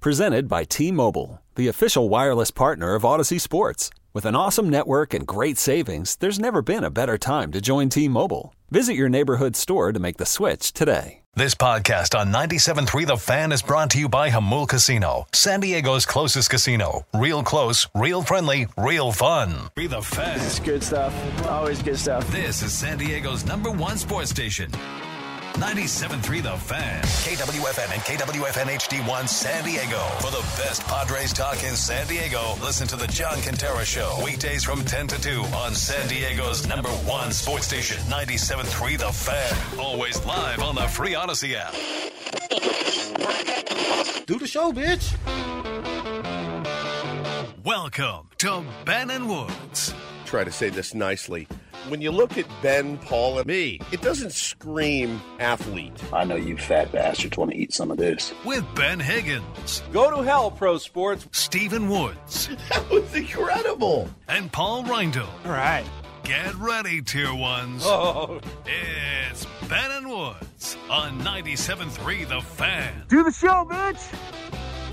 Presented by T-Mobile, the official wireless partner of Odyssey Sports. With an awesome network and great savings, there's never been a better time to join T-Mobile. Visit your neighborhood store to make the switch today. This podcast on 97.3 The Fan is brought to you by Hamul Casino, San Diego's closest casino. Real close, real friendly, real fun. Be the Fan. This is good stuff. Always good stuff. This is San Diego's number one sports station. 97.3 The Fan. KWFN and KWFN HD1 San Diego. For the best Padres talk in San Diego, listen to The John Quintero Show. Weekdays from 10 to 2 on San Diego's number one sports station. 97.3 The Fan. Always live on the free Odyssey app. Do the show, bitch. Welcome to Ben and Woods. Try to say this nicely. When you look at Ben, Paul, and me, it doesn't scream athlete. I know you fat bastards want to eat some of this. With Ben Higgins. Go to hell, pro sports. Stephen Woods. That was incredible. And Paul Reindl. All right. Get ready, Tier 1s. Oh. It's Ben and Woods on 97.3 The Fan. Do the show, bitch.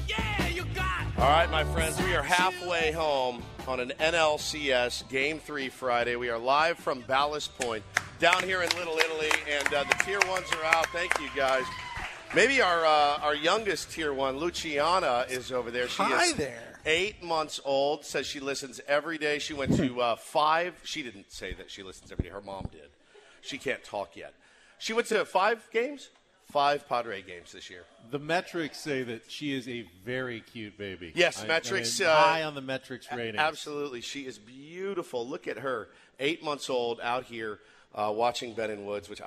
Yeah, you got it. All right, my friends, we are halfway home on an NLCS Game 3 Friday. We are live from Ballast Point down here in Little Italy, and the Tier 1s are out. Thank you, guys. Maybe our youngest Tier 1, Luciana, is over there. She is there. 8 months old, says she listens every day. She went to five. She didn't say that she listens every day. Her mom did. She can't talk yet. She went to five games? Five Padre games this year. The metrics say that she is a very cute baby. Yes, metrics. High on the metrics rating. Absolutely. She is beautiful. Look at her. 8 months old out here watching Ben and Woods, which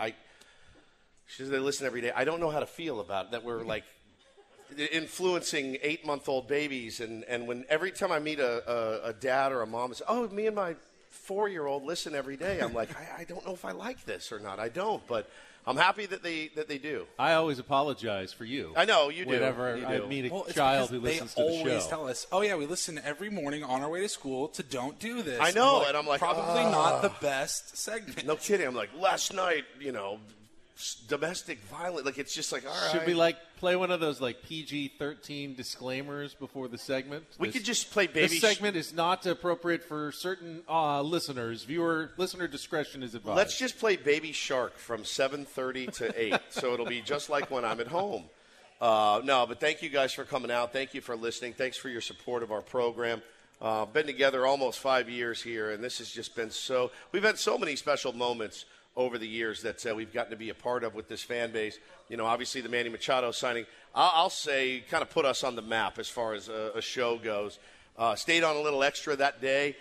she says they listen every day. I don't know how to feel about it, that we're like influencing 8-month-old babies. And when every time I meet a dad or a mom, it's, oh, me and my 4-year-old listen every day. I'm like, I don't know if I like this or not. I don't, but I'm happy that they do. I always apologize for you. I know, you do. Whenever you do. I meet a child who listens to the show. They always tell us, oh, yeah, we listen every morning on our way to school to Don't Do This. I know, and I'm like, probably not the best segment. No kidding. I'm like, last night, domestic violence. Like, it's just like, all right. Should we, play one of those, PG-13 disclaimers before the segment? We could just play baby. This segment is not appropriate for certain listeners. Listener discretion is advised. Let's just play Baby Shark from 7:30 to 8, so it'll be just like when I'm at home. No, but thank you guys for coming out. Thank you for listening. Thanks for your support of our program. Been together almost 5 years here, and this has just been so – we've had so many special moments over the years that we've gotten to be a part of with this fan base. Obviously the Manny Machado signing, I'll say, kind of put us on the map as far as a show goes. Stayed on a little extra that day,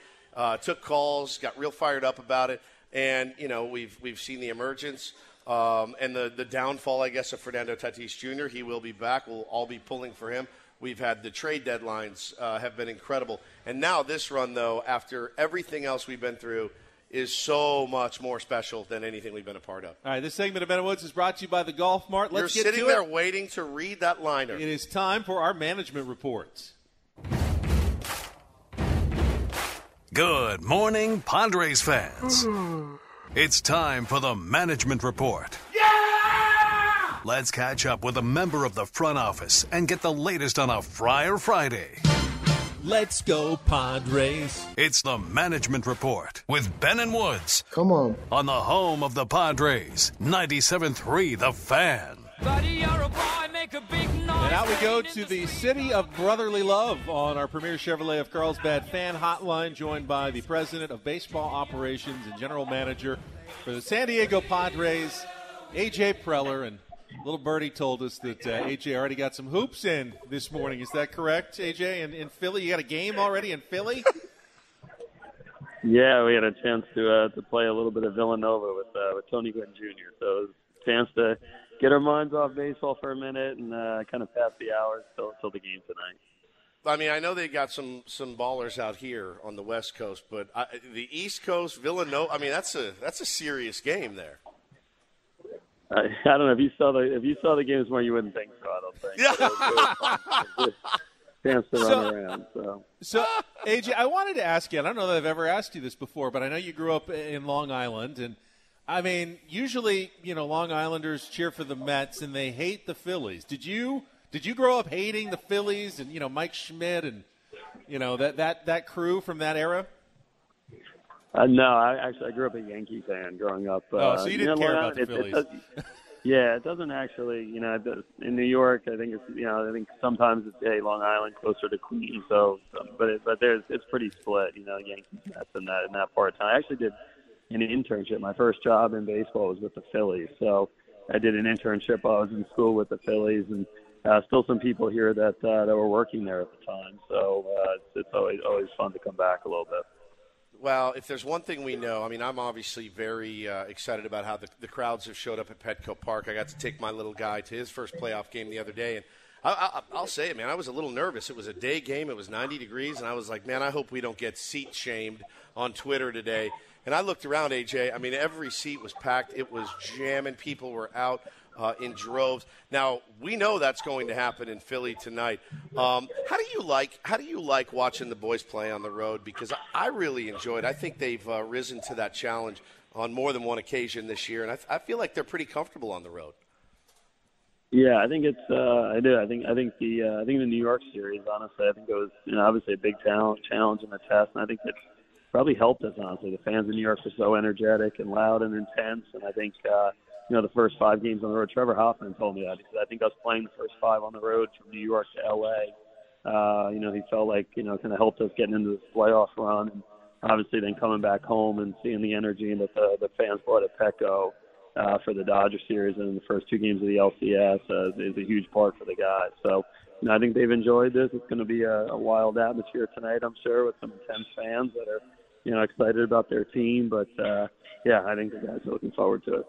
took calls, got real fired up about it. And, we've seen the emergence and the downfall, I guess, of Fernando Tatis Jr. He will be back. We'll all be pulling for him. We've had the trade deadlines have been incredible. And now this run, though, after everything else we've been through, is so much more special than anything we've been a part of. All right, this segment of Ben and Woods is brought to you by the Golf Mart. Let's get to it. You're sitting there waiting to read that liner. It is time for our management reports. Good morning, Padres fans. It's time for the management report. Yeah! Let's catch up with a member of the front office and get the latest on a Friar Friday. Let's go, Padres. It's the Management Report with Ben and Woods. Come on. On the home of the Padres, 97.3 The Fan. Buddy, you're a boy, make a big noise. And out we go to the city of brotherly love on our Premier Chevrolet of Carlsbad fan hotline, joined by the president of baseball operations and general manager for the San Diego Padres, A.J. Preller. And little birdie told us that AJ already got some hoops in this morning. Is that correct, AJ? And in Philly, you got a game already in Philly? Yeah, we had a chance to play a little bit of Villanova with Tony Gwynn Jr. So it was a chance to get our minds off baseball for a minute and kind of pass the hours till the game tonight. I mean, I know they got some ballers out here on the West Coast, but the East Coast, Villanova. I mean, that's a serious game there. I don't know if you saw the games more, you wouldn't think so. I don't think. Yeah. Chance to run around. So, AJ, I wanted to ask you. And I don't know that I've ever asked you this before, but I know you grew up in Long Island, and I mean, usually, you know, Long Islanders cheer for the Mets and they hate the Phillies. Did you grow up hating the Phillies and, you know, Mike Schmidt and, you know, that crew from that era? No, I grew up a Yankee fan growing up. So you didn't care about the Phillies. Yeah, it doesn't actually, you know, in New York, I think it's, you know, I think sometimes it's, hey, Long Island closer to Queens, so but it's pretty split, you know, Yankees, Mets in that part of time. I actually did an internship. My first job in baseball was with the Phillies, so I did an internship while I was in school with the Phillies, and still some people here that were working there at the time, so it's always fun to come back a little bit. Well, if there's one thing we know, I mean, I'm obviously very excited about how the crowds have showed up at Petco Park. I got to take my little guy to his first playoff game the other day, and I'll say it, man, I was a little nervous. It was a day game. It was 90 degrees, and I was like, man, I hope we don't get seat shamed on Twitter today. And I looked around, AJ. I mean, every seat was packed. It was jamming. People were out in droves. Now, we know that's going to happen in Philly tonight. How do you like watching the boys play on the road? Because I really enjoyed it. I think they've risen to that challenge on more than one occasion this year, and I feel like they're pretty comfortable on the road. Yeah, I think it's. I do. I think the New York series, honestly, I think it was, you know, obviously a big challenge and a test, and I think it's probably helped us, honestly. The fans in New York were so energetic and loud and intense, and I think. You know, the first five games on the road, Trevor Hoffman told me that. He said, I think us playing the first five on the road from New York to L.A., you know, he felt like, you know, kind of helped us getting into this playoff run. And obviously then coming back home and seeing the energy that the fans brought at Petco for the Dodger series and in the first two games of the LCS is a huge part for the guys. So, you know, I think they've enjoyed this. It's going to be a wild atmosphere tonight, I'm sure, with some intense fans that are, you know, excited about their team. But, yeah, I think the guys are looking forward to it.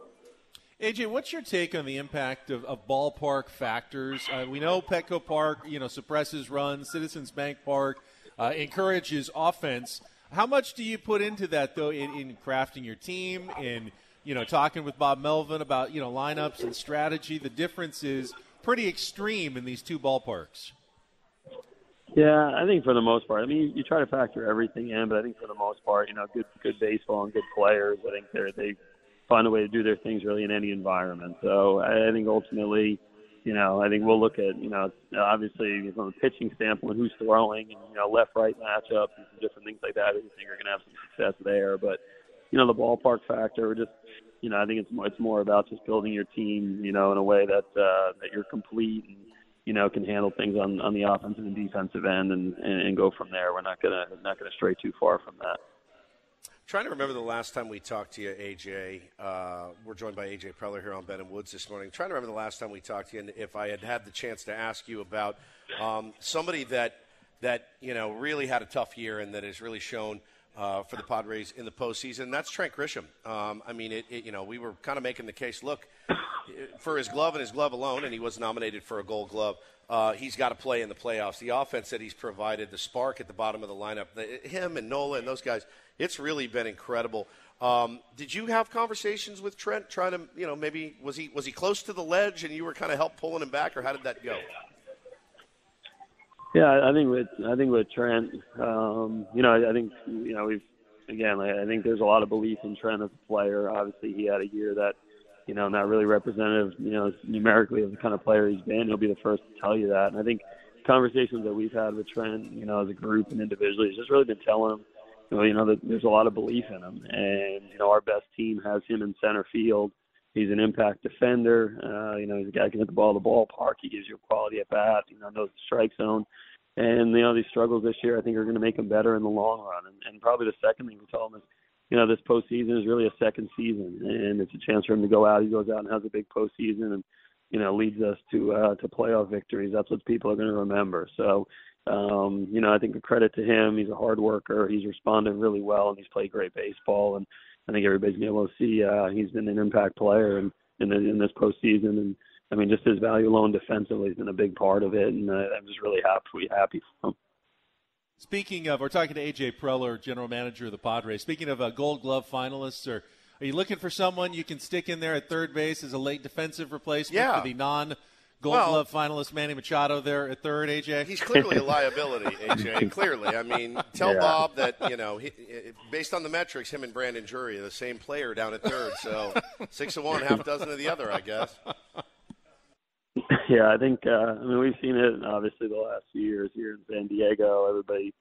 AJ, what's your take on the impact of ballpark factors? We know Petco Park, you know, suppresses runs. Citizens Bank Park encourages offense. How much do you put into that, though, in crafting your team, in, you know, talking with Bob Melvin about, you know, lineups and strategy? The difference is pretty extreme in these two ballparks. Yeah, I think for the most part. I mean, you try to factor everything in, but I think for the most part, you know, good baseball and good players. I think they find a way to do their things really in any environment. So I think ultimately, you know, I think we'll look at, you know, obviously from a pitching standpoint, who's throwing, and, you know, left-right matchups and some different things like that. I think you're going to have some success there. But, you know, the ballpark factor, just, you know, I think it's more about just building your team, you know, in a way that you're complete and, you know, can handle things on the offensive and defensive end and go from there. We're not going to stray too far from that. Trying to remember the last time we talked to you, AJ. We're joined by A.J. Preller here on Ben and Woods this morning. Trying to remember the last time we talked to you, and if I had the chance to ask you about somebody that you know really had a tough year and that has really shown for the Padres in the postseason, that's Trent Grisham. I mean, you know, we were kind of making the case, look, for his glove and his glove alone, and he was nominated for a Gold Glove. He's got to play in the playoffs. The offense that he's provided, the spark at the bottom of the lineup, him and Nola and those guys. It's really been incredible. Did you have conversations with Trent trying to, you know, maybe was he close to the ledge and you were kind of help pulling him back, or how did that go? Yeah, I think with Trent, you know, I think, you know, I think there's a lot of belief in Trent as a player. Obviously he had a year that, you know, not really representative, you know, numerically of the kind of player he's been. He'll be the first to tell you that. And I think conversations that we've had with Trent, you know, as a group and individually, has just really been telling him, you know, there's a lot of belief in him. And, you know, our best team has him in center field. He's an impact defender. You know, he's a guy who can hit the ball to the ballpark. He gives you a quality at bat, you know, knows the strike zone. And, you know, these struggles this year I think are going to make him better in the long run. And probably the second thing we tell him is, you know, this postseason is really a second season. And it's a chance for him to go out. He goes out and has a big postseason and, you know, leads us to playoff victories. That's what people are going to remember. So, you know, I think a credit to him. He's a hard worker. He's responded really well, and he's played great baseball. And I think everybody's been able to see he's been an impact player in this postseason. And I mean, just his value alone defensively has been a big part of it. And I'm just really happy for him. Speaking of, we're talking to A.J. Preller, general manager of the Padres. Speaking of Gold Glove finalists, are you looking for someone you can stick in there at third base as a late defensive replacement for the non-Gold Glove finalist Manny Machado there at third, A.J.? He's clearly a liability, A.J., clearly. I mean, tell Bob that, you know, he, based on the metrics, him and Brandon Drury are the same player down at third. So 6 of one, half dozen of the other, I guess. Yeah, I think, I mean, we've seen it, obviously, the last few years here in San Diego. Everybody,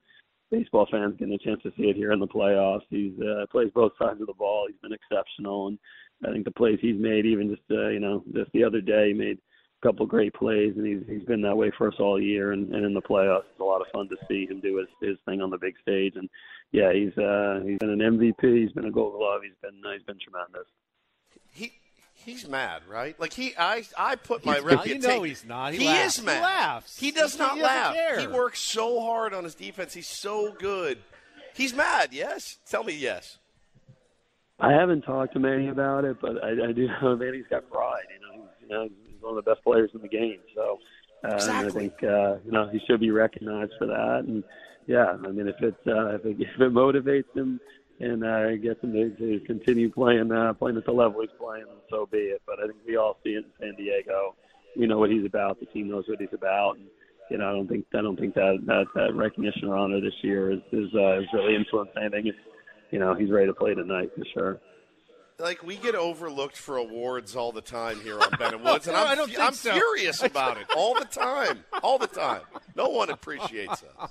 baseball fans, getting a chance to see it here in the playoffs. He plays both sides of the ball. He's been exceptional. And I think the plays he's made, even just, you know, just the other day, he made a couple great plays. And he's been that way for us all year. And in the playoffs, it's a lot of fun to see him do his thing on the big stage. And, yeah, he's been an MVP. He's been a Gold Glove. He's been tremendous. He's mad, right? Like I put my reputation. You know he's not. He laughs. Is mad. He laughs. He does not laugh. He works so hard on his defense. He's so good. He's mad. Yes, tell me yes. I haven't talked to Manny about it, but I do know Manny's got pride. You know, he's one of the best players in the game. So exactly. I think you know, he should be recognized for that. And yeah, I mean, if it motivates him. And I guess to continue playing at the level he's playing, and so be it. But I think we all see it in San Diego. We know what he's about. The team knows what he's about. And, you know, I don't think that recognition or honor this year is really influenced anything. It's, you know, he's ready to play tonight for sure. Like, we get overlooked for awards all the time here on Ben and Woods, and I'm furious about it all the time. All the time. No one appreciates us.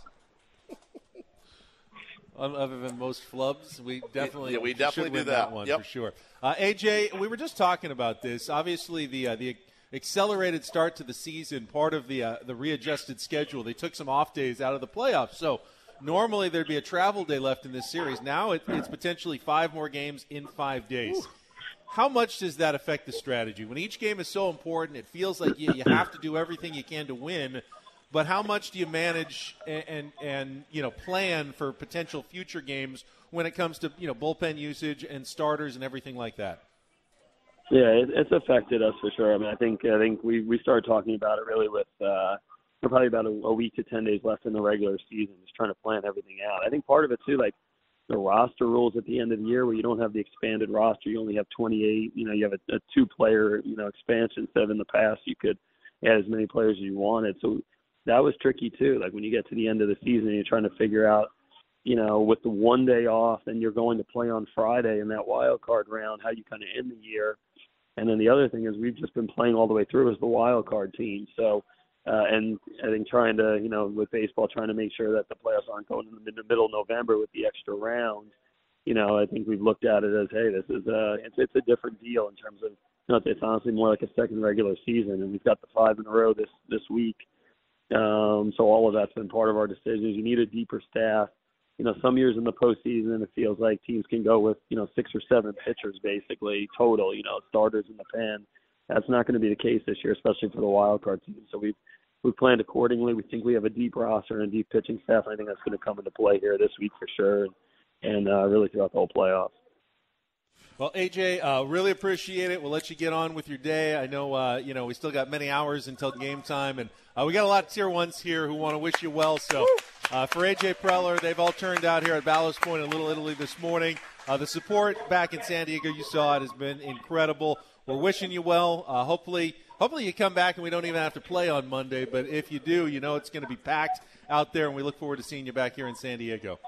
Other than most flubs, we definitely should win that one for sure. AJ, we were just talking about this. Obviously, the accelerated start to the season, part of the readjusted schedule. They took some off days out of the playoffs, so normally there'd be a travel day left in this series. Now it's potentially 5 more games in 5 days. Ooh. How much does that affect the strategy? When each game is so important, it feels like you have to do everything you can to win. But how much do you manage and you know, plan for potential future games when it comes to, you know, bullpen usage and starters and everything like that? Yeah, it's affected us for sure. I mean, I think we started talking about it really with probably about a week to 10 days left in the regular season, just trying to plan everything out. I think part of it too, like the roster rules at the end of the year, where you don't have the expanded roster, you only have 28. You know, you have a 2-player expansion. So in the past, you could add as many players as you wanted. So that was tricky too. Like when you get to the end of the season, you're trying to figure out, you know, with the 1 day off, and you're going to play on Friday in that wild card round, how you kind of end the year. And then the other thing is we've just been playing all the way through as the wild card team. So, and I think trying to, you know, with baseball, trying to make sure that the playoffs aren't going in the middle of November with the extra round. You know, I think we've looked at it as, hey, this is it's a different deal in terms of, you know, it's honestly more like a second regular season, and we've got the 5 in a row this week. So all of that's been part of our decisions. You need a deeper staff. You know, some years in the postseason, it feels like teams can go with, you know, 6 or 7 pitchers basically total, you know, starters in the pen. That's not going to be the case this year, especially for the wild card team. So we've planned accordingly. We think we have a deep roster and a deep pitching staff. I think that's going to come into play here this week for sure, and really throughout the whole playoffs. Well, AJ, really appreciate it. We'll let you get on with your day. I know, you know, we still got many hours until game time, and we got a lot of Tier 1s here who want to wish you well. So for AJ Preller, they've all turned out here at Ballast Point in Little Italy this morning. The support back in San Diego, you saw it, has been incredible. We're wishing you well. Hopefully you come back and we don't even have to play on Monday, but if you do, you know it's going to be packed out there, and we look forward to seeing you back here in San Diego.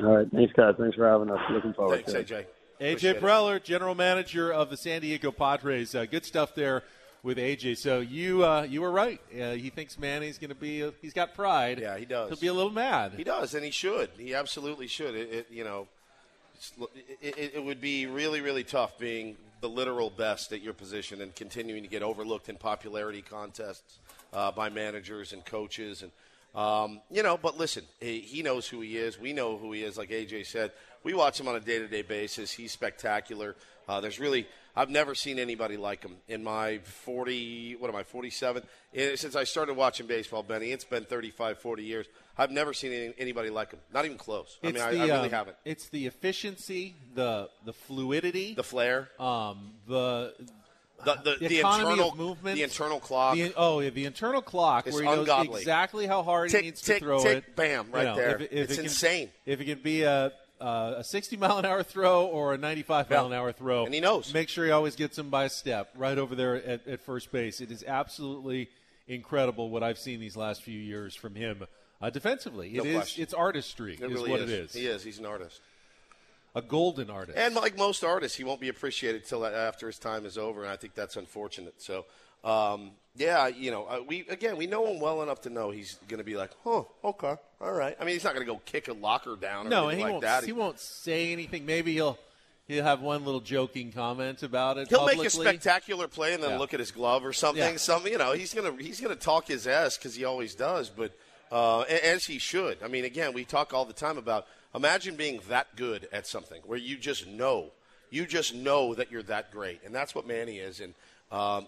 All right. Thanks, guys. Thanks for having us. Looking forward to it. Thanks, AJ. A.J. Preller, general manager of the San Diego Padres. Good stuff there with A.J. So you were right. He thinks Manny's going to be – he's got pride. Yeah, he does. He'll be a little mad. He does, and he should. He absolutely should. It would be really, really tough being the literal best at your position and continuing to get overlooked in popularity contests by managers and coaches. And but listen, he knows who he is. We know who he is, like A.J. said. We watch him on a day-to-day basis. He's spectacular. I've never seen anybody like him in my 47? Since I started watching baseball, Benny, it's been 35, 40 years. I've never seen anybody like him, not even close. I really haven't. It's the efficiency, the fluidity. The flair. The internal movement, the internal clock. The internal clock where he knows exactly how hard he needs to throw it. Tick, bam, right there. It's insane. If it can be a 60-mile-an-hour throw or a 95-mile-an-hour throw. And he knows. Make sure he always gets him by a step right over there at first base. It is absolutely incredible what I've seen these last few years from him defensively. It's artistry is what it is. He is. He's an artist. A golden artist. And like most artists, he won't be appreciated until after his time is over, and I think that's unfortunate. So, we know him well enough to know he's going to be like, oh, okay, all right. I mean, he's not going to go kick a locker down or anything like that. He won't say anything. Maybe he'll have one little joking comment about it. He'll make a spectacular play and then look at his glove or something. Yeah. He's going to talk his ass because he always does, but as he should. I mean, again, we talk all the time about, imagine being that good at something where you just know that you're that great, and that's what Manny is. And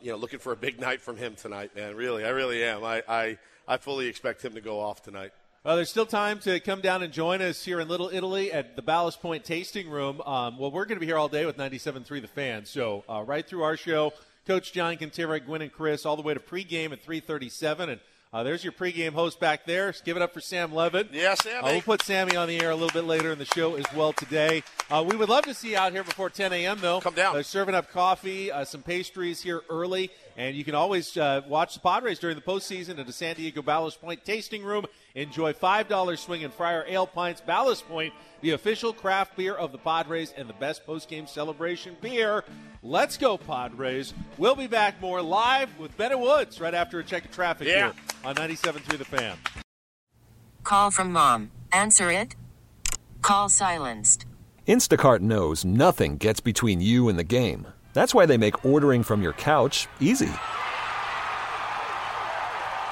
looking for a big night from him tonight, man. Really, I really am. I fully expect him to go off tonight. Well, there's still time to come down and join us here in Little Italy at the Ballast Point Tasting Room. We're going to be here all day with 97.3 The Fan. So right through our show, Coach John Quintero, Gwen, and Chris, all the way to pregame at 3:37. And there's your pregame host back there. Give it up for Sam Levin. Yeah, Sammy. We'll put Sammy on the air a little bit later in the show as well today. We would love to see you out here before 10 a.m., though. Come down. They're serving up coffee, some pastries here early. And you can always watch the Padres during the postseason at the San Diego Ballast Point Tasting Room. Enjoy $5 swing and Friar Ale Pints. Ballast Point, the official craft beer of the Padres and the best postgame celebration beer. Let's go, Padres. We'll be back more live with Ben and Woods right after a check of traffic here on 97.3 The Fan. Call from mom. Answer it. Call silenced. Instacart knows nothing gets between you and the game. That's why they make ordering from your couch easy.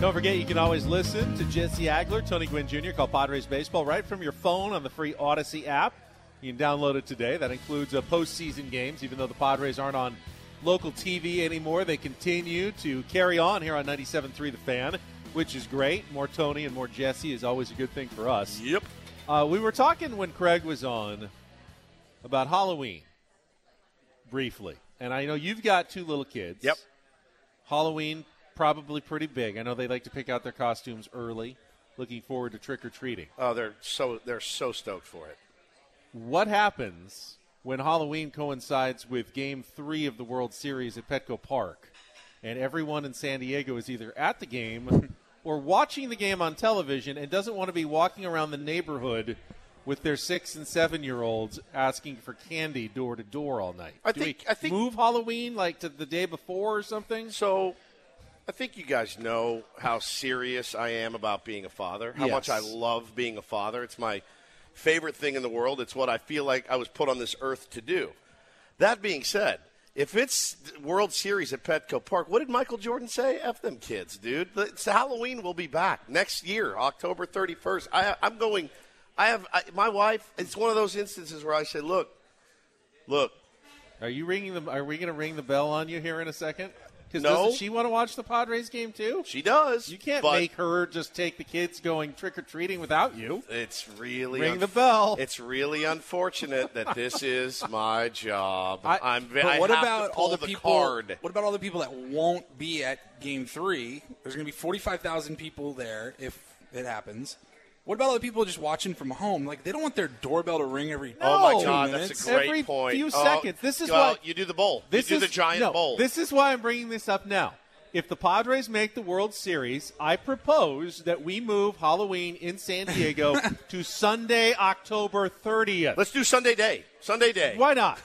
Don't forget, you can always listen to Jesse Agler, Tony Gwynn Jr., call Padres Baseball right from your phone on the free Odyssey app. You can download it today. That includes postseason games. Even though the Padres aren't on local TV anymore, they continue to carry on here on 97.3 The Fan, which is great. More Tony and more Jesse is always a good thing for us. Yep. We were talking when Craig was on about Halloween briefly. And I know you've got 2 little kids. Yep. Halloween probably pretty big. I know they like to pick out their costumes early, looking forward to trick-or-treating. Oh, they're so stoked for it. What happens when Halloween coincides with Game 3 of the World Series at Petco Park, and everyone in San Diego is either at the game or watching the game on television and doesn't want to be walking around the neighborhood with their 6- and 7-year-olds asking for candy door to door all night? I think move Halloween like to the day before or something. So I think you guys know how serious I am about being a father, how much I love being a father. It's my favorite thing in the world. It's what I feel like I was put on this earth to do. That being said, if it's World Series at Petco Park, what did Michael Jordan say? F them kids, dude. It's Halloween. We'll be back next year, October 31st. I'm going. My wife. It's one of those instances where I say, look. Are we going to ring the bell on you here in a second? Because doesn't she want to watch the Padres game too? She does. You can't make her just take the kids going trick-or-treating without you. It's really ring the bell. It's really unfortunate that this is my job. What about all the people that won't be at Game 3? There's going to be 45,000 people there if it happens. What about all the people just watching from home? Like, they don't want their doorbell to ring every 2 minutes. That's a great point. Every few seconds. This is why you do the bowl. You do the giant bowl. This is why I'm bringing this up now. If the Padres make the World Series, I propose that we move Halloween in San Diego to Sunday, October 30th. Let's do Sunday day. Sunday day. Why not?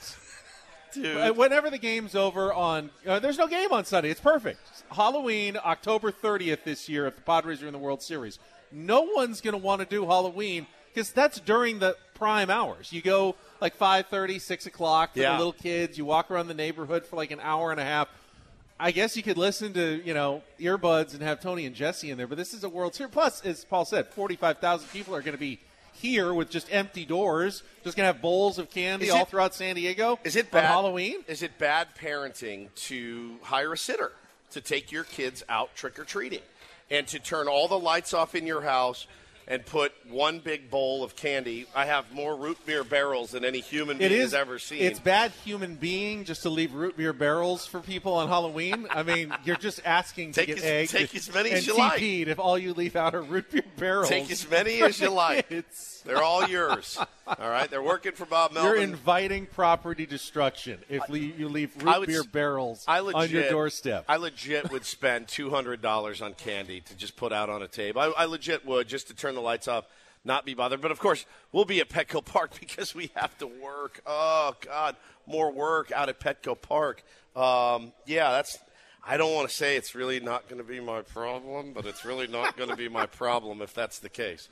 Dude. Whenever the game's over on there's no game on Sunday. It's perfect. Halloween, October 30th this year if the Padres are in the World Series. No one's going to want to do Halloween because that's during the prime hours. You go like 5:30, 6 o'clock for the little kids. You walk around the neighborhood for like an hour and a half. I guess you could listen to, earbuds and have Tony and Jesse in there, but this is a World Series. Plus, as Paul said, 45,000 people are going to be here with just empty doors, just going to have bowls of candy all throughout San Diego on Halloween. Is it bad parenting to hire a sitter to take your kids out trick-or-treating? And to turn all the lights off in your house and put one big bowl of candy. I have more root beer barrels than any human being has ever seen. It's bad human being just to leave root beer barrels for people on Halloween. I mean, you're just asking to get eggs. Take as many as you like. If all you leave out are root beer barrels. Take as many as you like. They're all yours. All right? They're working for Bob Melvin. You're inviting property destruction if you leave root beer barrels on your doorstep. I legit would spend $200 on candy to just put out on a table. I legit would just to turn the lights off, not be bothered. But, of course, we'll be at Petco Park because we have to work. Oh, God, more work out at Petco Park. I don't want to say it's really not going to be my problem, but it's really not going to be my problem if that's the case.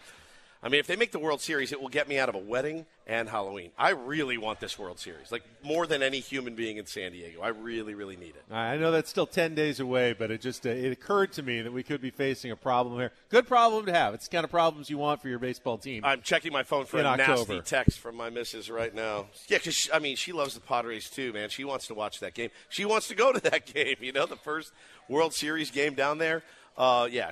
I mean, if they make the World Series, it will get me out of a wedding and Halloween. I really want this World Series, like more than any human being in San Diego. I really, really need it. I know that's still 10 days away, but it just it occurred to me that we could be facing a problem here. Good problem to have. It's the kind of problems you want for your baseball team. I'm checking my phone for nasty text from my missus right now. Yeah, because, she loves the Padres too, man. She wants to watch that game. She wants to go to that game, the first World Series game down there.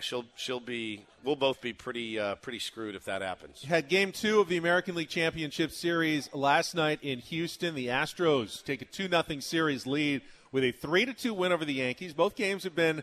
She'll be. We'll both be pretty screwed if that happens. Had Game 2 of the American League Championship Series last night in Houston. The Astros take a 2-0 series lead with a 3-2 win over the Yankees. Both games have been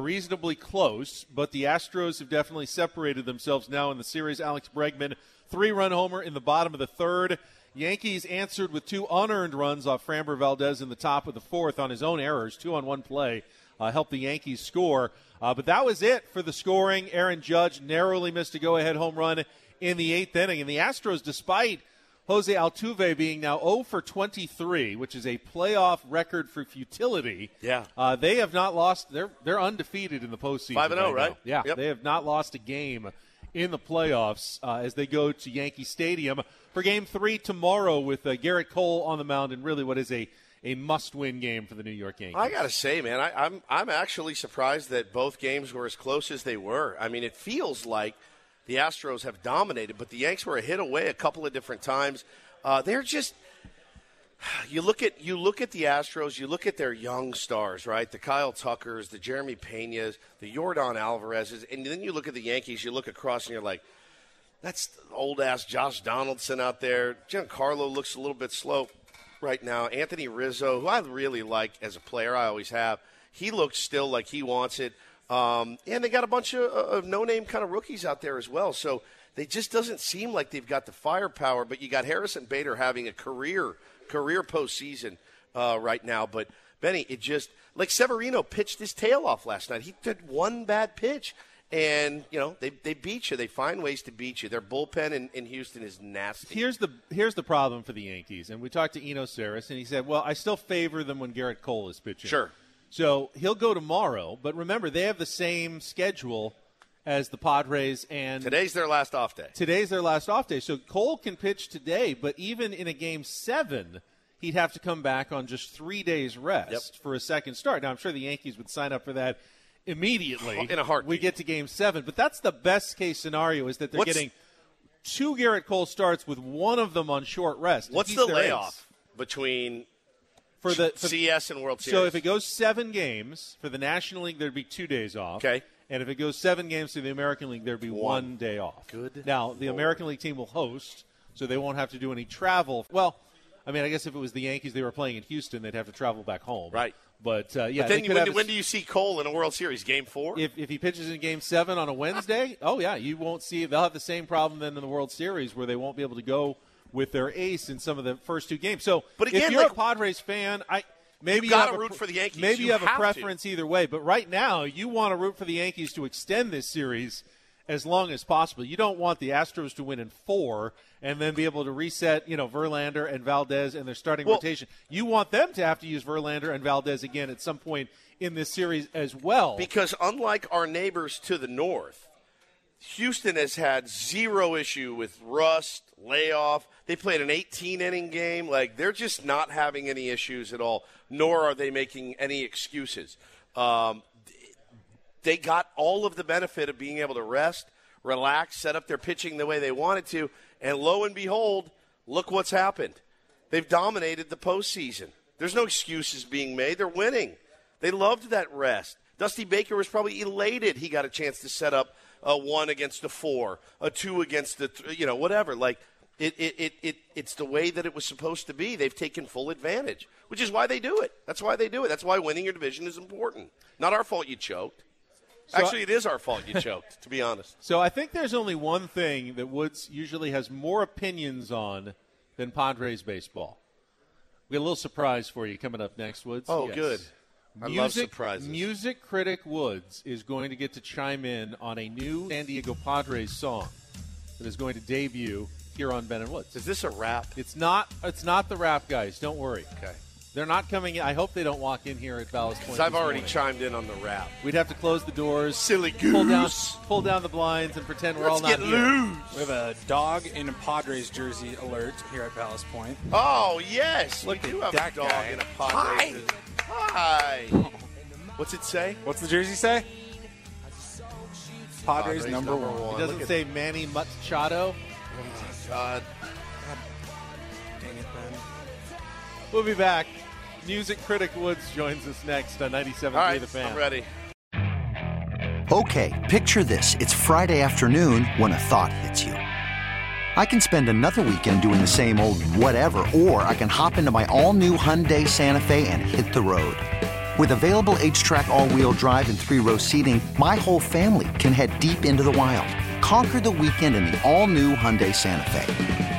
reasonably close, but the Astros have definitely separated themselves now in the series. Alex Bregman, 3-run homer in the bottom of the third. Yankees answered with 2 unearned runs off Framber Valdez in the top of the fourth on his own errors. 2-on-1 play helped the Yankees score. But that was it for the scoring. Aaron Judge narrowly missed a go-ahead home run in the eighth inning. And the Astros, despite Jose Altuve being now 0-for-23, which is a playoff record for futility, they have not lost. They're undefeated in the postseason. 5-0, right? Yeah, yep. They have not lost a game in the playoffs as they go to Yankee Stadium for Game 3 tomorrow with Garrett Cole on the mound and really what is a must-win game for the New York Yankees. I got to say, man, I'm actually surprised that both games were as close as they were. I mean, it feels like the Astros have dominated, but the Yanks were a hit away a couple of different times. They're just you look at the Astros, you look at their young stars, right? The Kyle Tuckers, the Jeremy Peñas, the Yordan Alvarezes, and then you look at the Yankees, you look across and you're like, that's old-ass Josh Donaldson out there. Giancarlo looks a little bit slow right now. Anthony Rizzo, who I really like as a player, I always have, he looks still like he wants it. And they got a bunch of no-name kind of rookies out there as well. So they just doesn't seem like they've got the firepower. But you got Harrison Bader having a career postseason right now. But, Benny, it just – like Severino pitched his tail off last night. He did one bad pitch. And, they beat you. They find ways to beat you. Their bullpen in Houston is nasty. Here's the problem for the Yankees. And we talked to Eno Saris, and he said, well, I still favor them when Garrett Cole is pitching. Sure. So he'll go tomorrow. But remember, they have the same schedule as the Padres. And today's their last off day. Today's their last off day. So Cole can pitch today, but even in a Game 7, he'd have to come back on just 3 days rest for a second start. Now, I'm sure the Yankees would sign up for that immediately. In a heartbeat. We get to Game 7. But that's the best-case scenario, is that they're getting two Garrett Cole starts with one of them on short rest. What's the layoff between for CS and World Series? So if it goes 7 games, for the National League, there'd be 2 days off. Okay. And if it goes 7 games to the American League, there'd be one day off. Good. Now, the American League team will host, so they won't have to do any travel. Well, I mean, I guess if it was the Yankees, they were playing in Houston, they'd have to travel back home. Right. But, yeah. But then when do you see Cole in a World Series? Game 4? If he pitches in Game 7 on a Wednesday, you won't see. They'll have the same problem then in the World Series where they won't be able to go with their ace in some of the first 2 games. So but again, if you're a Padres fan, maybe you have to root for the Yankees. Maybe you have a preference either way, but right now you want to root for the Yankees to extend this series as long as possible. You don't want the Astros to win in 4 and then be able to reset, Verlander and Valdez and their starting rotation. You want them to have to use Verlander and Valdez again at some point in this series as well. Because unlike our neighbors to the north, Houston has had zero issue with rust, layoff. They played an 18-inning game. Like, they're just not having any issues at all, nor are they making any excuses. They got all of the benefit of being able to rest, relax, set up their pitching the way they wanted to, and lo and behold, look what's happened. They've dominated the postseason. There's no excuses being made. They're winning. They loved that rest. Dusty Baker was probably elated he got a chance to set up a 1 against a 4, a 2 against the whatever. Like, it's the way that it was supposed to be. They've taken full advantage, which is why they do it. That's why they do it. That's why winning your division is important. Not our fault you choked. So it is our fault you choked, to be honest. So I think there's only one thing that Woods usually has more opinions on than Padres baseball. We got a little surprise for you coming up next, Woods. Oh, yes. Good. I love surprises. Music critic Woods is going to get to chime in on a new San Diego Padres song that is going to debut here on Ben and Woods. Is this a rap? It's not the rap guys. Don't worry. Okay. They're not coming in. I hope they don't walk in here at Ballast Point. Because I've already chimed in on the rap. We'd have to close the doors. Silly goose. Pull down the blinds and pretend we're all not here. Let's get loose. We have a dog in a Padres jersey alert here at Ballast Point. Oh, yes. Look, you have that dog in a Padres jersey. Hi. What's it say? What's the jersey say? Padres number 1. It doesn't say Manny Machado. Oh, my God. Dang it, Ben. We'll be back. Music critic Woods joins us next on 97.3 The Fan. I'm ready. Okay, picture this. It's Friday afternoon when a thought hits you. I can spend another weekend doing the same old whatever, or I can hop into my all-new Hyundai Santa Fe and hit the road. With available H-Track all-wheel drive and 3-row seating, my whole family can head deep into the wild. Conquer the weekend in the all-new Hyundai Santa Fe.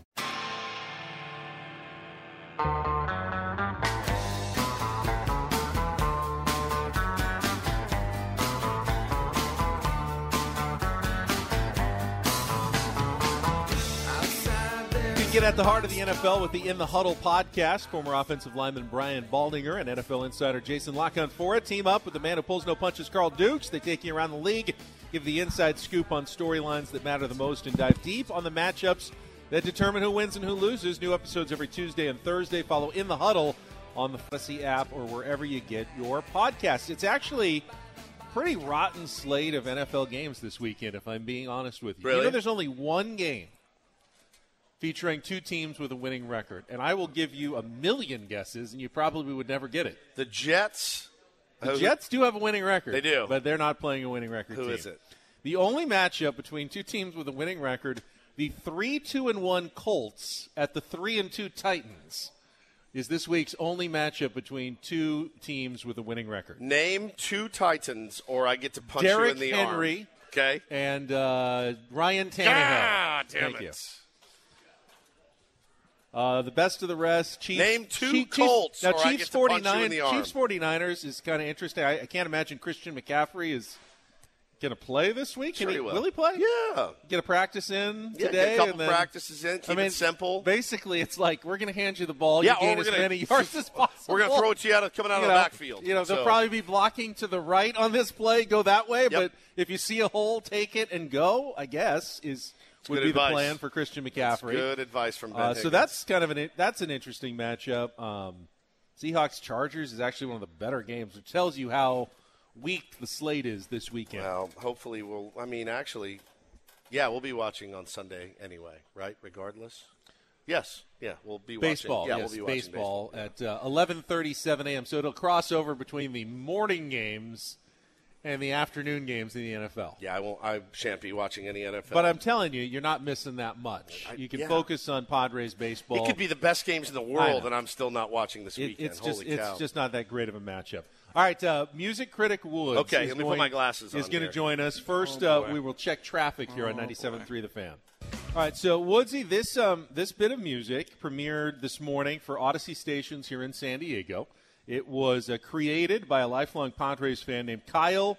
Get at the heart of the NFL with the In the Huddle podcast. Former offensive lineman Brian Baldinger and NFL insider Jason LaConfora team up with the man who pulls no punches, Carl Dukes. They take you around the league, give the inside scoop on storylines that matter the most, and dive deep on the matchups that determine who wins and who loses. New episodes every Tuesday and Thursday. Follow In the Huddle on the Odyssey app or wherever you get your podcasts. It's actually a pretty rotten slate of NFL games this weekend, if I'm being honest with you. Really? You know, there's only one game featuring two teams with a winning record. And I will give you 1,000,000 guesses, and you probably would never get it. The Jets? The Jets do have a winning record. They do. But they're not playing a winning record team. Who is it? The only matchup between two teams with a winning record, the 3-2-1 Colts at the 3-2 Titans, is this week's only matchup between two teams with a winning record. Name two Titans, or I get to punch Derrick you in the Henry, arm. Okay. And Ryan Tannehill. Ah, damn. Thank you. The best of the rest. Chiefs. Name two Colts. Now, Chiefs 49ers is kind of interesting. I can't imagine Christian McCaffrey is Going to play this week? Sure, he will. Will he play? Yeah. Get a practice in today? Get a couple practices in. Keep it simple. Basically, it's like we're going to hand you the ball. Yeah, you gain as many yards as possible. We're going to throw it to you coming out of the backfield. They'll probably be blocking to the right on this play. Go that way. Yep. But if you see a hole, take it and go, I guess, would be the plan for Christian McCaffrey. That's good advice from Ben Higgins. So that's kind of an interesting matchup. Seahawks-Chargers is actually one of the better games, which tells you how – week the slate is this weekend. Well, hopefully we'll be watching on Sunday anyway, right? Regardless. Yes. Yeah, we'll be watching. Baseball. Yeah, yes, we'll be watching baseball at 11:37 a.m. So it'll cross over between the morning games and the afternoon games in the NFL. Yeah, I shan't be watching any NFL. But I'm telling you, you're not missing that much. You can focus on Padres baseball. It could be the best games in the world, and I'm still not watching this weekend. Holy cow. It's just not that great of a matchup. All right, music critic Woods is going to join us. First, we will check traffic here on 97.3 The Fan. All right, so Woodsy, this bit of music premiered this morning for Odyssey Stations here in San Diego. It was created by a lifelong Padres fan named Kyle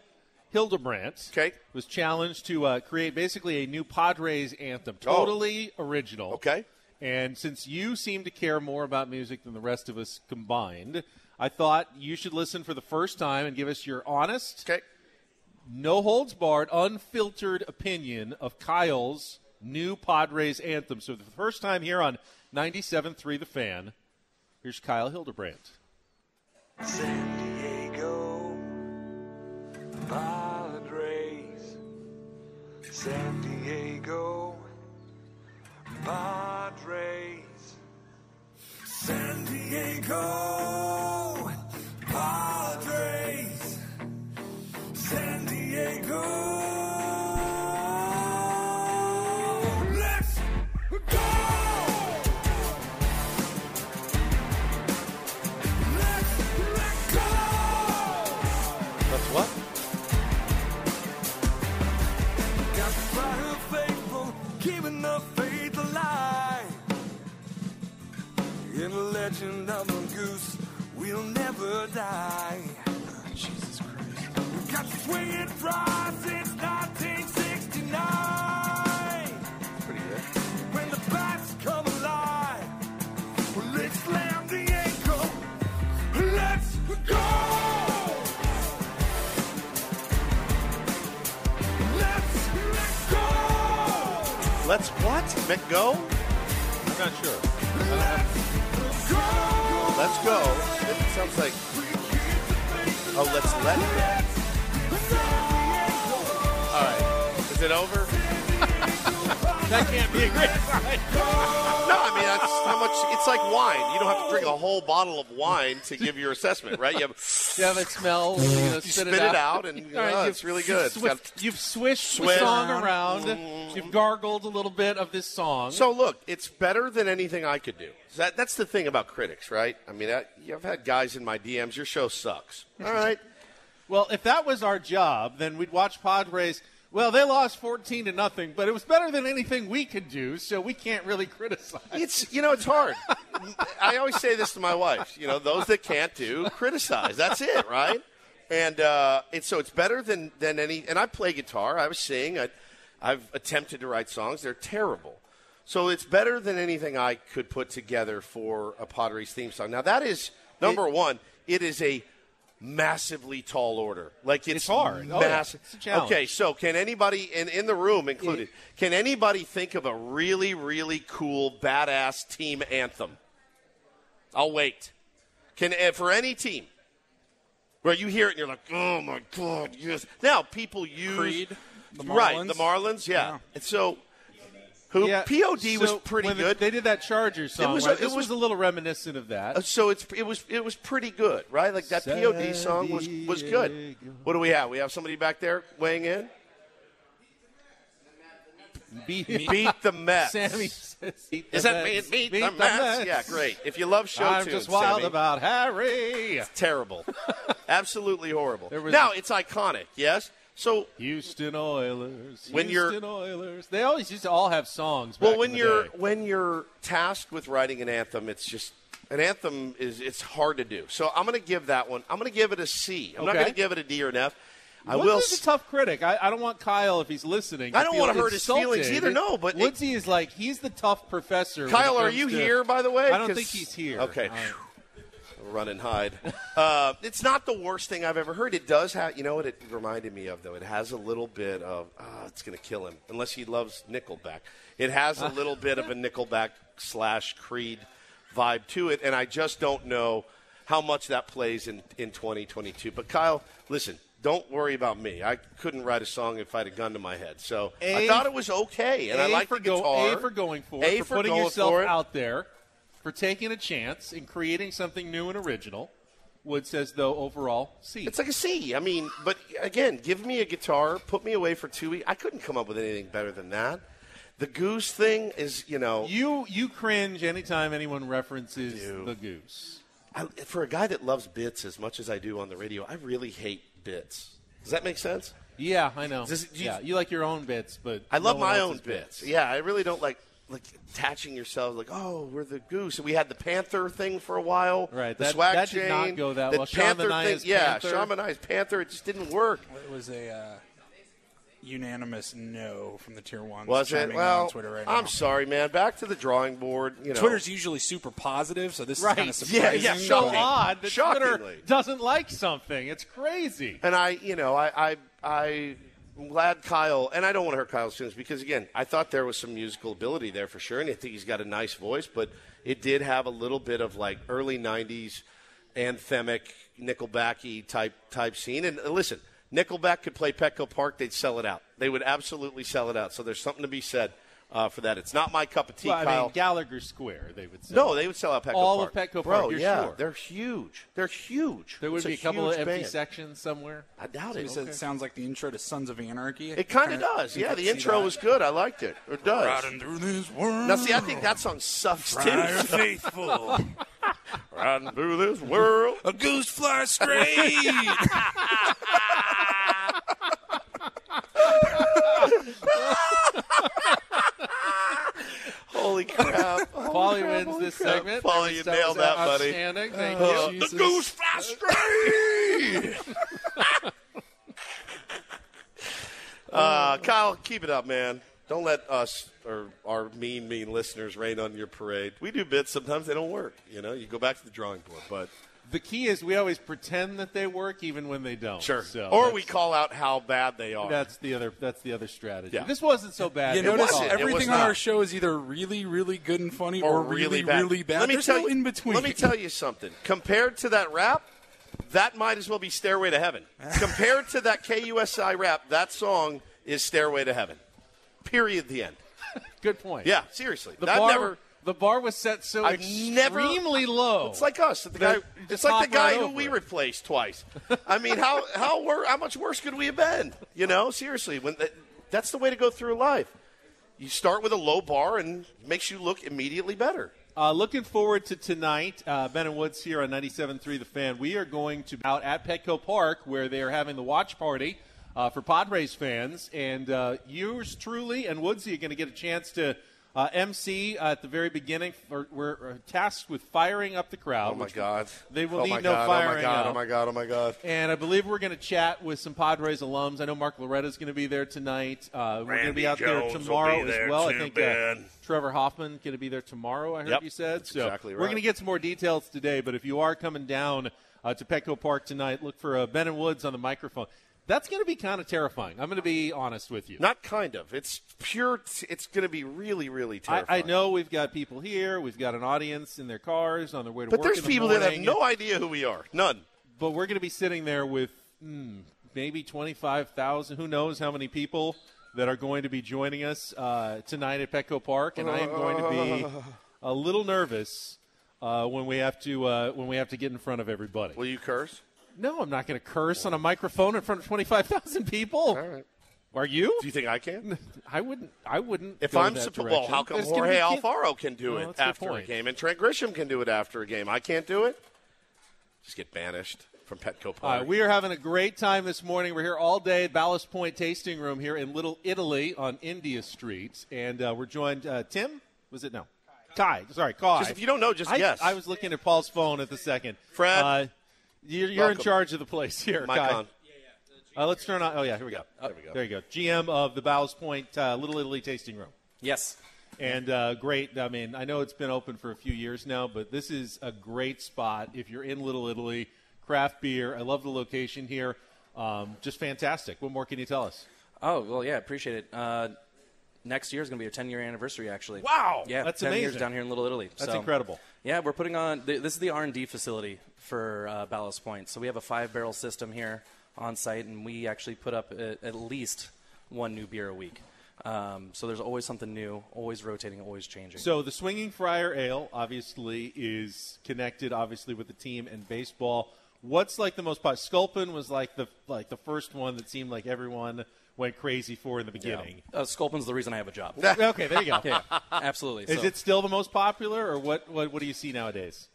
Hildebrandt. Okay. Was challenged to create basically a new Padres anthem, totally original. Okay. And since you seem to care more about music than the rest of us combined, I thought you should listen for the first time and give us your honest, no-holds-barred, unfiltered opinion of Kyle's new Padres anthem. So for the first time here on 97.3 The Fan, here's Kyle Hildebrandt. San Diego Padres, San Diego Padres, San Diego Padres, San Diego, let's go! What? Got the pride of faithful, keeping the faith alive. In the legend of the goose, we'll never die. Oh, Jesus Christ. We got the swinging pride since 1969. That's pretty good. When the bats come alive, well, let's slam the ankle. Let's go! Let's what? McGo? I'm not sure. Let's go. It sounds like. Oh, let's let it go. All right. Is it over? That can't be a great sign. No, I mean, that's how much. It's like wine. You don't have to drink a whole bottle of wine to give your assessment, right? You have it smell. You spit it out, and it's really good. You've swished the song around. You've gargled a little bit of this song. So, look, it's better than anything I could do. That's the thing about critics, right? I mean, I've had guys in my DMs, your show sucks. All right. Well, if that was our job, then we'd watch Padres. Well, they lost 14-0, but it was better than anything we could do, so we can't really criticize. It's hard. I always say this to my wife. Those that can't do, criticize. That's it, right? And so it's better than any – and I play guitar. I was singing. I've attempted to write songs. They're terrible. So it's better than anything I could put together for a Padres theme song. Now, that is, number one, it is a – massively tall order. Like it's hard. Massive. Oh, yeah. It's a challenge. Okay, so can anybody, and in the room included, can anybody think of a really, really cool, badass team anthem? I'll wait. For any team where you hear it and you're like, oh my God, yes. Now people use Creed, the Marlins. Right, the Marlins, yeah. And so POD was pretty good. They did that Chargers song. It was a little reminiscent of that. So it was pretty good, right? Like that POD song was good. What do we have? We have somebody back there weighing in. Beat the Mets. Sammy says, Beat the Mets? Yeah, great. If you love show tunes, I'm just wild about Harry. It's terrible. Absolutely horrible. Now, it's iconic, yes? So Houston Oilers. They always used to all have songs. Well, when you're tasked with writing an anthem, it's just an anthem is hard to do. So I'm going to give that one. I'm going to give it a C. I'm not going to give it a D or an F. Woods is a tough critic. I don't want Kyle, if he's listening, I don't want to hurt his feelings either, no. But Woodsy is like, he's the tough professor. Kyle, are you here, by the way? I don't think he's here. Okay. Run and hide. It's not the worst thing I've ever heard. It does have, you know what it reminded me of, though? It has a little bit of, it's going to kill him, unless he loves Nickelback. It has a little bit of a Nickelback/Creed vibe to it, and I just don't know how much that plays in 2022. But, Kyle, listen, don't worry about me. I couldn't write a song if I had a gun to my head. So I thought it was okay, and I like the guitar. A for going for it, for putting yourself out there, for taking a chance and creating something new and original. Wood says, though, overall, C. It's like a C. I mean, but, again, give me a guitar, put me away for 2 weeks. I couldn't come up with anything better than that. The goose thing is, you know. You cringe anytime anyone references the goose. For a guy that loves bits as much as I do on the radio, I really hate bits. Does that make sense? Yeah, I know. You like your own bits, but I love my own bits. Yeah, I really don't like attaching yourself, like, oh, we're the goose. We had the Panther thing for a while. Right. The swag that chain. That did not go that well. Shamania's Panther. It just didn't work. It was a unanimous no from the Tier 1s. Was it? Well, on Twitter right now. I'm sorry, man. Back to the drawing board. You know. Twitter's usually super positive, so this is kind of surprising. Yeah, shocking. So odd that Twitter doesn't like something. It's crazy. And I'm glad Kyle, and I don't want to hurt Kyle's feelings because, again, I thought there was some musical ability there for sure, and I think he's got a nice voice, but it did have a little bit of, like, early 90s anthemic, Nickelback-y type scene. And listen, Nickelback could play Petco Park. They'd sell it out. They would absolutely sell it out. So there's something to be said for that. It's not my cup of tea, Kyle. I mean, Gallagher Square, they would sell out. No, they would sell out Petco Park. All of Petco Park, sure. They're huge. They're huge. There would be a couple of empty sections somewhere. I doubt it. It sounds like the intro to Sons of Anarchy. It kind of does. Yeah, the intro was good. I liked it. It does. Riding through this world. Now, see, I think that song sucks, too. Friar Faithful. Riding through this world. A goose flies straight. Holy crap. Paulie wins this segment. Paulie, you nailed that, buddy. Outstanding. Thank you. The goose flies straight. Kyle, keep it up, man. Don't let us or our mean listeners rain on your parade. We do bits. Sometimes they don't work. You know, you go back to the drawing board, but. The key is we always pretend that they work even when they don't. Sure. So or we call out how bad they are. That's the other strategy. Yeah. This wasn't so bad. You notice everything on our show is either really, really good and funny or really, really bad. There's no in between. Let me tell you something. Compared to that rap, that might as well be Stairway to Heaven. Compared to that KUSI rap, that song is Stairway to Heaven. Period. The end. Good point. Yeah, seriously. The bar was set so extremely low. It's like us. It's like the guy who we replaced twice. I mean, how much worse could we have been? You know, seriously. That's the way to go through life. You start with a low bar and it makes you look immediately better. Looking forward to tonight. Ben and Woods here on 97.3 The Fan. We are going to be out at Petco Park where they are having the watch party for Padres fans. And yours truly and Woodsy are going to get a chance to MC at the very beginning we're tasked with firing up the crowd. Oh, my God. They will need no firing up. Oh, my God. Oh, my God. And I believe we're going to chat with some Padres alums. I know Mark Loretta's going to be there tonight. We're going to be out there tomorrow as well. I think Trevor Hoffman going to be there tomorrow, I heard you said. So exactly right. We're going to get some more details today, but if you are coming down to Petco Park tonight, look for Ben and Woods on the microphone. That's going to be kind of terrifying. I'm going to be honest with you. Not kind of. It's pure. It's going to be really, really terrifying. I know we've got people here. We've got an audience in their cars on their way to work. But there's people that have no idea who we are. None. But we're going to be sitting there with maybe 25,000. Who knows how many people that are going to be joining us tonight at Petco Park. And I am going to be a little nervous when we have to get in front of everybody. Will you curse? No, I'm not going to curse on a microphone in front of 25,000 people. All right. Are you? Do you think I can? I wouldn't. If I'm supposed, how come Jorge Alfaro can do it after a game and Trent Grisham can do it after a game? I can't do it. Just get banished from Petco Park. We are having a great time this morning. We're here all day at Ballast Point Tasting Room here in Little Italy on India Street, and we're joined. Tim, was it no? Kai. Sorry, Kai. Just, if you don't know, just guess. I was looking at Paul's phone at the second. Fred. You're in charge of the place here, Mike Guy. Yeah, yeah. The Let's turn on. Oh, yeah, here we go. There you go. GM of the Ballast Point Little Italy Tasting Room. Yes. And great. I mean, I know it's been open for a few years now, but this is a great spot if you're in Little Italy. Craft beer. I love the location here. Just fantastic. What more can you tell us? Oh, well, yeah, appreciate it. Next year is going to be our 10-year anniversary, actually. Wow. Yeah, that's 10 amazing. Years down here in Little Italy. That's incredible. Yeah, we're putting on – this is the R&D facility for Ballast Point. So we have a 5-barrel system here on site, and we actually put up at least one new beer a week. So there's always something new, always rotating, always changing. So the Swinging Friar Ale, obviously, is connected, obviously, with the team and baseball. What's, like, the most – Sculpin was, like the first one that seemed like everyone – went crazy for in the beginning. Yeah. Sculpin's the reason I have a job. Okay, there you go. Yeah, absolutely. Is it still the most popular, or what do you see nowadays?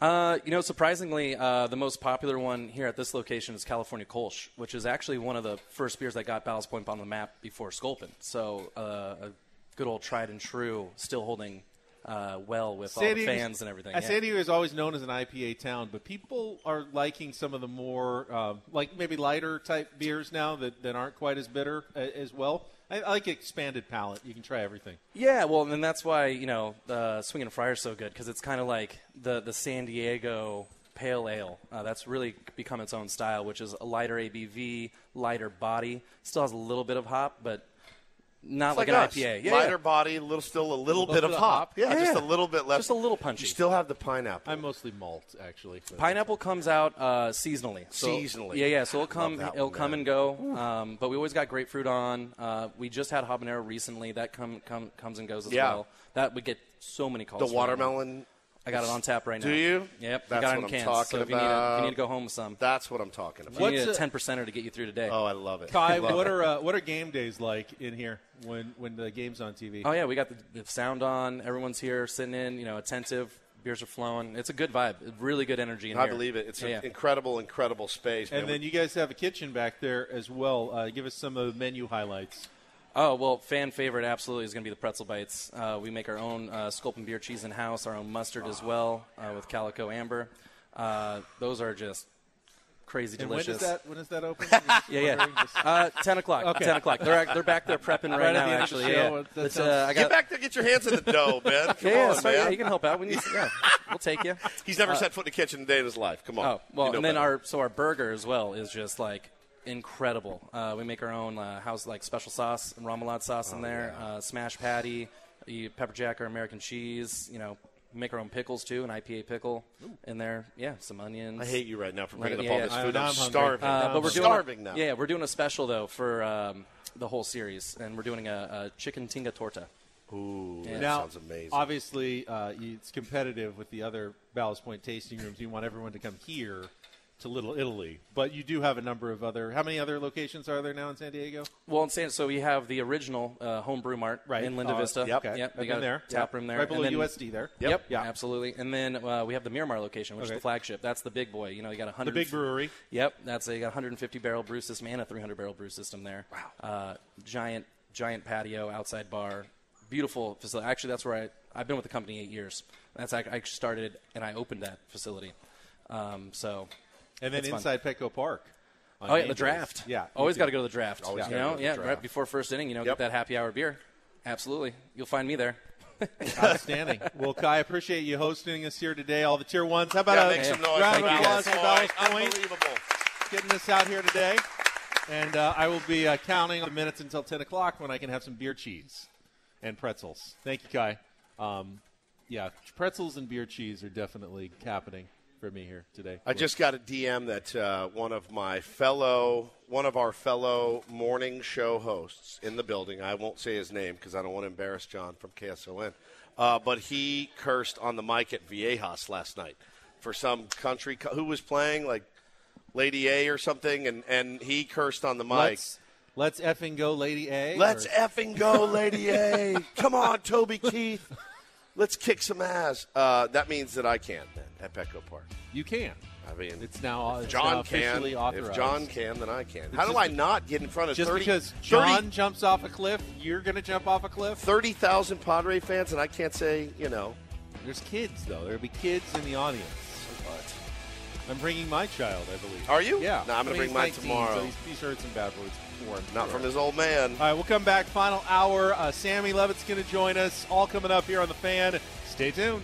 Surprisingly, the most popular one here at this location is California Kolsch, which is actually one of the first beers that got Ballast Point on the map before Sculpin. So a good old tried and true, still holding well with San all the fans and everything. San Diego is always known as an IPA town, but people are liking some of the more, like maybe lighter type beers now that aren't quite as bitter as well. I like expanded palate. You can try everything. Yeah, well, and that's why, Swingin' Friar is so good, because it's kind of like the San Diego pale ale. That's really become its own style, which is a lighter ABV, lighter body. Still has a little bit of hop, but... Not like an IPA. Yeah, lighter body, still a little bit of hop. Yeah, just a little bit left. Just a little punchy. You still have the pineapple. I'm mostly malt, actually. Pineapple comes out seasonally. Yeah. So it'll come and go. But we always got grapefruit on. We just had habanero recently. That comes and goes as well. That we get so many calls. The watermelon. I got it on tap right now. Do you? Yep. That's got it in cans. If you need to go home with some. That's what I'm talking about. You need a 10%er to get you through today. Oh, I love it. Kai, what are game days like in here when the game's on TV? Oh, yeah. We got the sound on. Everyone's here sitting in, attentive. Beers are flowing. It's a good vibe. Really good energy in here. I believe it. It's an incredible space. And then you guys have a kitchen back there as well. Give us some of the menu highlights. Oh, well, fan favorite absolutely is going to be the pretzel bites. We make our own Sculpin beer cheese in-house, our own mustard as well with Calico Amber. Those are just crazy delicious. When is that open? Yeah. 10 o'clock. Okay. 10 o'clock. They're back there prepping right now, actually. Get back there. Get your hands in the dough, Ben. Come on, man. You can help out. We'll take you. He's never set foot in the kitchen a day in his life. Come on. Oh, well, and then our burger as well is just like incredible. We make our own house like special sauce and remoulade sauce in there. Yeah. Smash patty, pepper jack or American cheese. Make our own pickles too, an IPA pickle in there. Yeah, some onions. I hate you right now for bringing up all this food. I'm starving. But we're starving now. Yeah, we're doing a special though for the whole series, and we're doing a chicken tinga torta. Ooh, yeah. That sounds amazing. Obviously, it's competitive with the other Ballast Point tasting rooms. You want everyone to come here. To Little Italy, but you do have a number of other. How many other locations are there now in San Diego? Well, in so we have the original Homebrew Mart in Linda Vista. Yep, okay. Yep. I've been there. Tap room there, right below USD there. Yep, yeah, absolutely. And then we have the Miramar location, which is the flagship. That's the big boy. You got 100. The big brewery. Yep, you got 150-barrel brew system and a 300-barrel brew system there. Wow. Giant patio, outside bar, beautiful facility. Actually, that's where I've been with the company 8 years. That's I started and I opened that facility. And then inside Petco Park. Oh, yeah, the draft. Yeah. Always got to go to the draft. Right before first inning, get that happy hour beer. Absolutely. You'll find me there. Outstanding. Well, Kai, I appreciate you hosting us here today, all the Tier 1s. How about make some noise. Round of applause for Ballast Point. Unbelievable. Getting us out here today. And I will be counting the minutes until 10 o'clock when I can have some beer cheese and pretzels. Thank you, Kai. Yeah, pretzels and beer cheese are definitely happening. For me here today. I just got a DM that one of our fellow morning show hosts in the building, I won't say his name because I don't want to embarrass John from KSON, but he cursed on the mic at Viejas last night for some country who was playing like Lady A or something, and he cursed on the mic. Let's effing go, Lady A. Effing go, Lady A. Come on, Toby Keith. Let's kick some ass. That means that I can then at Petco Park. You can. I mean, it's now officially authorized. If John can, then I can. How do I not get in front of 30? Just because John jumps off a cliff, you're going to jump off a cliff? 30,000 Padre fans, and I can't say, There's kids, though. There'll be kids in the audience. So what? I'm bringing my child, I believe. Are you? Yeah. No, I'm going to bring mine tomorrow. So he's heard some bad words before. Not from his old man. All right, we'll come back. Final hour. Sammy Levitt's going to join us. All coming up here on The Fan. Stay tuned.